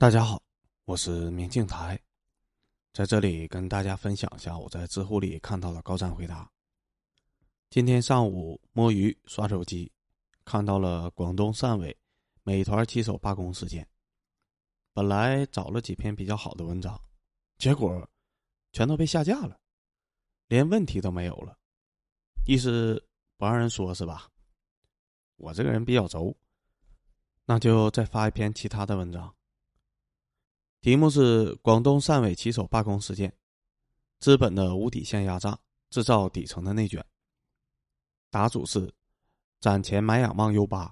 大家好，我是明镜台，在这里跟大家分享一下我在知乎里看到的高赞回答。今天上午摸鱼刷手机，看到了广东汕尾美团骑手罢工事件，本来找了几篇比较好的文章，结果全都被下架了，连问题都没有了，意思不让人说是吧？我这个人比较轴，那就再发一篇其他的文章，题目是广东汕尾骑手罢工事件，资本的无底线压榨制造底层的内卷，答主是攒钱买仰望 U8。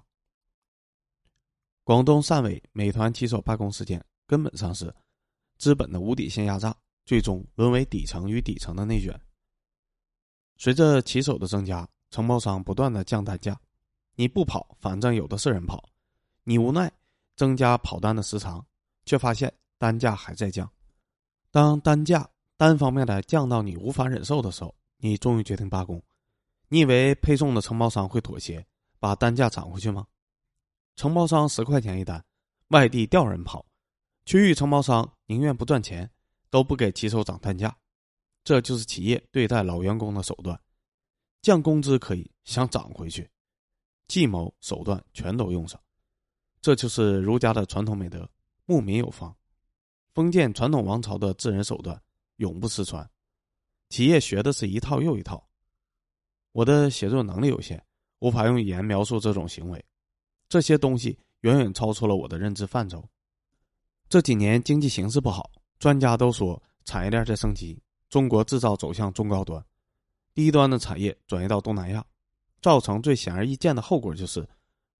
广东汕尾美团骑手罢工事件根本上是资本的无底线压榨，最终沦为底层与底层的内卷。随着骑手的增加，承包商不断的降单价，你不跑反正有的是人跑，你无奈增加跑单的时长，却发现单价还在降。当单价单方面的降到你无法忍受的时候，你终于决定罢工。你以为配送的承包商会妥协把单价涨回去吗？承包商10块钱一单，外地调人跑，区域承包商宁愿不赚钱都不给骑手涨单价。这就是企业对待老员工的手段，降工资可以，想涨回去，计谋手段全都用上。这就是儒家的传统美德，牧民有方，封建传统王朝的治人手段永不失传。企业学的是一套又一套。我的写作能力有限，无法用语言描述这种行为，这些东西远远超出了我的认知范畴。这几年经济形势不好，专家都说产业链在升级，中国制造走向中高端，低端的产业转移到东南亚，造成最显而易见的后果就是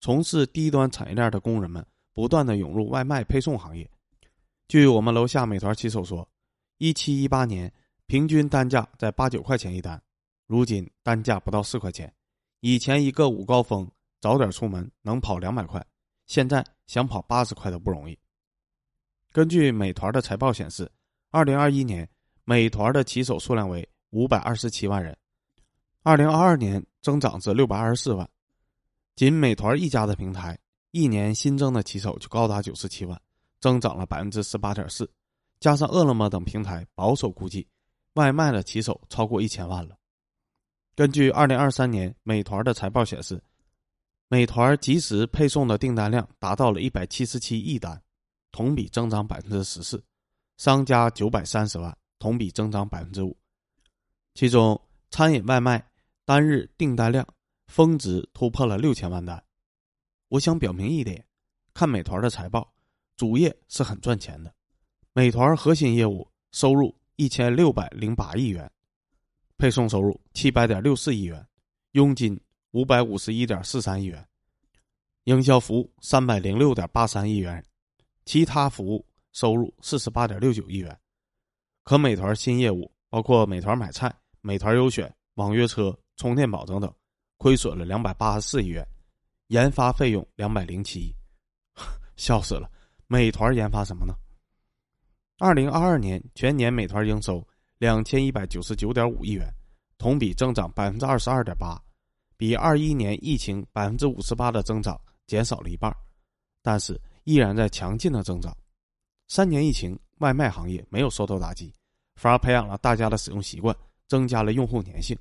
从事低端产业链的工人们不断的涌入外卖配送行业。据我们楼下美团骑手说，17-18年平均单价在8-9块钱一单，如今单价不到4块钱。以前一个午高峰早点出门能跑200块，现在想跑80块都不容易。根据美团的财报显示，2021年美团的骑手数量为527万人，2022年增长至624万。仅美团一家的平台一年新增的骑手就高达97万，增长了 18.4%， 加上饿了么等平台，保守估计外卖的骑手超过1000万了。根据2023年美团的财报显示，美团即时配送的订单量达到了177亿单，同比增长 14%， 商家930万，同比增长 5%。 其中餐饮外卖单日订单量峰值突破了6000万单。我想表明一点，看美团的财报，主业是很赚钱的。美团核心业务收入1608亿元，配送收入700.64亿元，佣金551.43亿元，营销服务306.83亿元，其他服务收入48.69亿元。可美团新业务包括美团买菜、美团优选、网约车、充电宝等等，亏损了284亿元。研发费用207亿，笑死了！美团研发什么呢？2022年全年美团营收 2199.5 亿元，同比增长 22.8%， 比21年疫情 58% 的增长减少了一半，但是依然在强劲的增长。3年疫情，外卖行业没有受到打击，反而培养了大家的使用习惯，增加了用户粘性。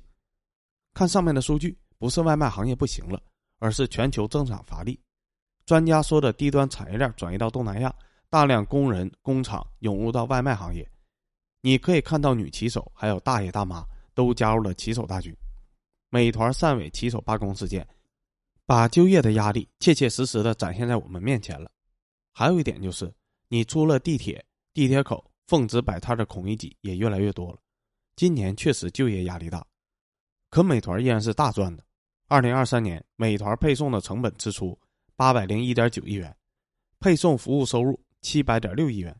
看上面的数据，不是外卖行业不行了，而是全球增长乏力。专家说的低端产业链转移到东南亚，大量工人工厂涌入到外卖行业。你可以看到女骑手还有大爷大妈都加入了骑手大军。美团汕尾骑手罢工事件把就业的压力切切实实地展现在我们面前了。还有一点就是，你出了地铁，地铁口奉旨摆摊的孔乙己也越来越多了。今年确实就业压力大，可美团依然是大赚的。2023年美团配送的成本支出 801.9 亿元，配送服务收入 700.6 亿元。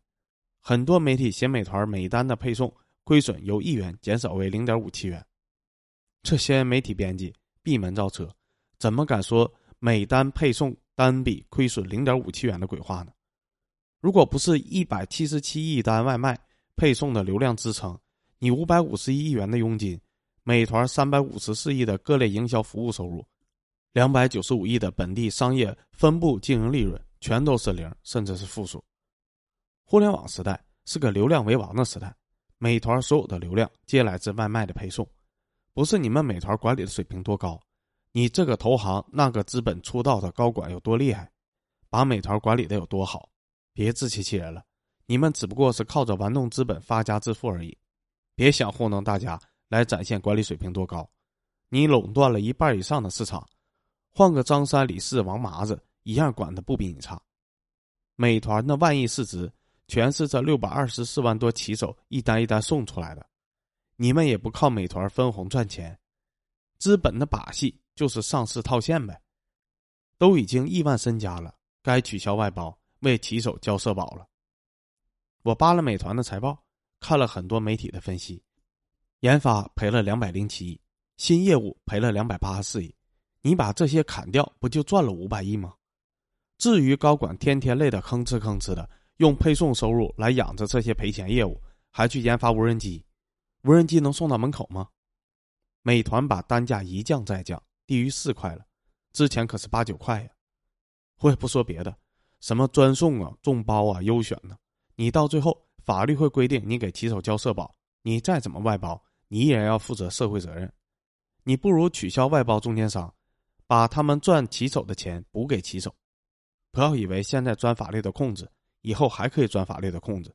很多媒体写美团每单的配送亏损由1元减少为 0.57 元。这些媒体编辑闭门造车，怎么敢说每单配送单笔亏损 0.57 元的鬼话呢？如果不是177亿单外卖配送的流量支撑，你551亿元的佣金，美团354亿的各类营销服务收入，295亿的本地商业分部经营利润，全都是零，甚至是负数。互联网时代是个流量为王的时代，美团所有的流量皆来自外卖的配送，不是你们美团管理的水平多高，你这个投行那个资本出道的高管有多厉害，把美团管理的有多好，别自欺欺人了，你们只不过是靠着玩弄资本发家致富而已，别想糊弄大家来展现管理水平多高，你垄断了一半以上的市场，换个张三李四王麻子一样管的不比你差。美团的万亿市值全是这624万多骑手一单一单送出来的，你们也不靠美团分红赚钱，资本的把戏就是上市套现呗。都已经亿万身家了，该取消外包，为骑手交社保了。我扒了美团的财报，看了很多媒体的分析，研发赔了207亿，新业务赔了284亿，你把这些砍掉不就赚了500亿吗？至于高管天天累得吭哧吭哧的，用配送收入来养着这些赔钱业务，还去研发无人机，无人机能送到门口吗？美团把单价一降再降，低于4块了，之前可是8、9块呀。我也不说别的，什么专送啊、众包啊、优选呢，你到最后法律会规定你给骑手交社保，你再怎么外包，你依然要负责社会责任。你不如取消外包中间商，把他们赚骑手的钱补给骑手。不要以为现在钻法律的空子，以后还可以钻法律的空子，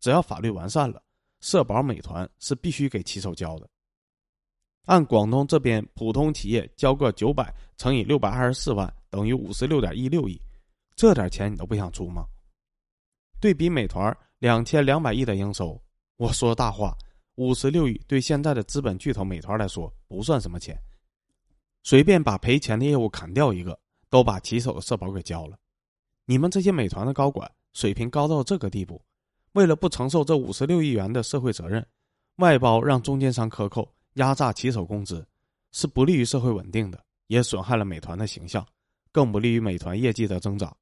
只要法律完善了，社保美团是必须给骑手交的。按广东这边普通企业交个900乘以624万等于 56.16 亿，这点钱你都不想出吗？对比美团2200亿的营收，我说大话，56亿对现在的资本巨头美团来说不算什么钱，随便把赔钱的业务砍掉一个，都把骑手的社保给交了。你们这些美团的高管水平高到这个地步，为了不承受这56亿元的社会责任，外包让中间商克扣压榨骑手工资，是不利于社会稳定的，也损害了美团的形象，更不利于美团业绩的增长。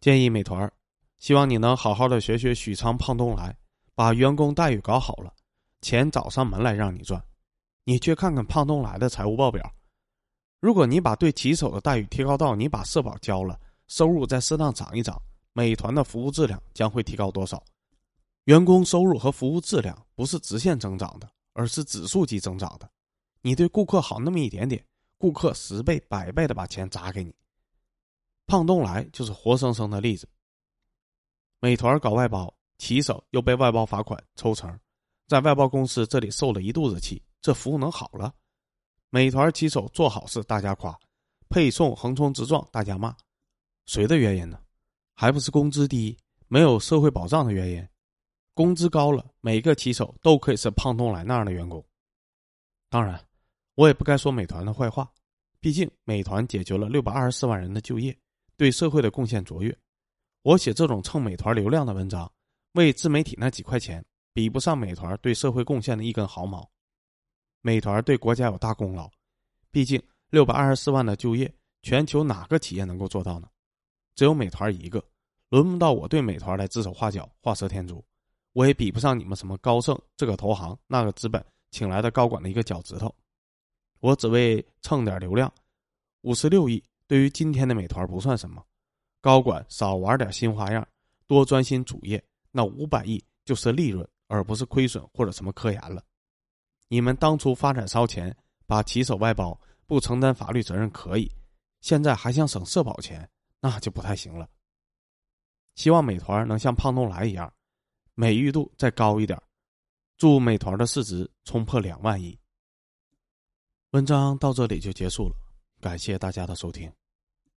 建议美团，希望你能好好的学学许昌胖东来，把员工待遇搞好了，钱找上门来让你赚。你去看看胖东来的财务报表，如果你把对骑手的待遇提高到你把社保交了，收入再适当涨一涨，美团的服务质量将会提高多少？员工收入和服务质量不是直线增长的，而是指数级增长的。你对顾客好那么一点点，顾客10倍、100倍的把钱砸给你。胖东来就是活生生的例子。美团搞外包，骑手又被外包罚款抽成，在外包公司这里受了一肚子气，这服务能好了？美团骑手做好事大家夸，配送横冲直撞大家骂，谁的原因呢？还不是工资低，没有社会保障的原因。工资高了，每个骑手都可以是胖东来那样的员工。当然我也不该说美团的坏话，毕竟美团解决了624万人的就业，对社会的贡献卓越。我写这种蹭美团流量的文章，为自媒体那几块钱比不上美团对社会贡献的一根毫毛。美团对国家有大功劳，毕竟624万的就业，全球哪个企业能够做到呢？只有美团一个，轮不到我对美团来指手画脚画蛇添足，我也比不上你们什么高盛这个投行那个资本请来的高管的一个脚趾头。我只为蹭点流量，56亿对于今天的美团不算什么，高管少玩点新花样，多专心主业，那500亿就是利润，而不是亏损或者什么科研了。你们当初发展烧钱，把骑手外包，不承担法律责任可以，现在还想省社保钱，那就不太行了。希望美团能像胖东来一样，美誉度再高一点，祝美团的市值冲破2万亿。文章到这里就结束了，感谢大家的收听。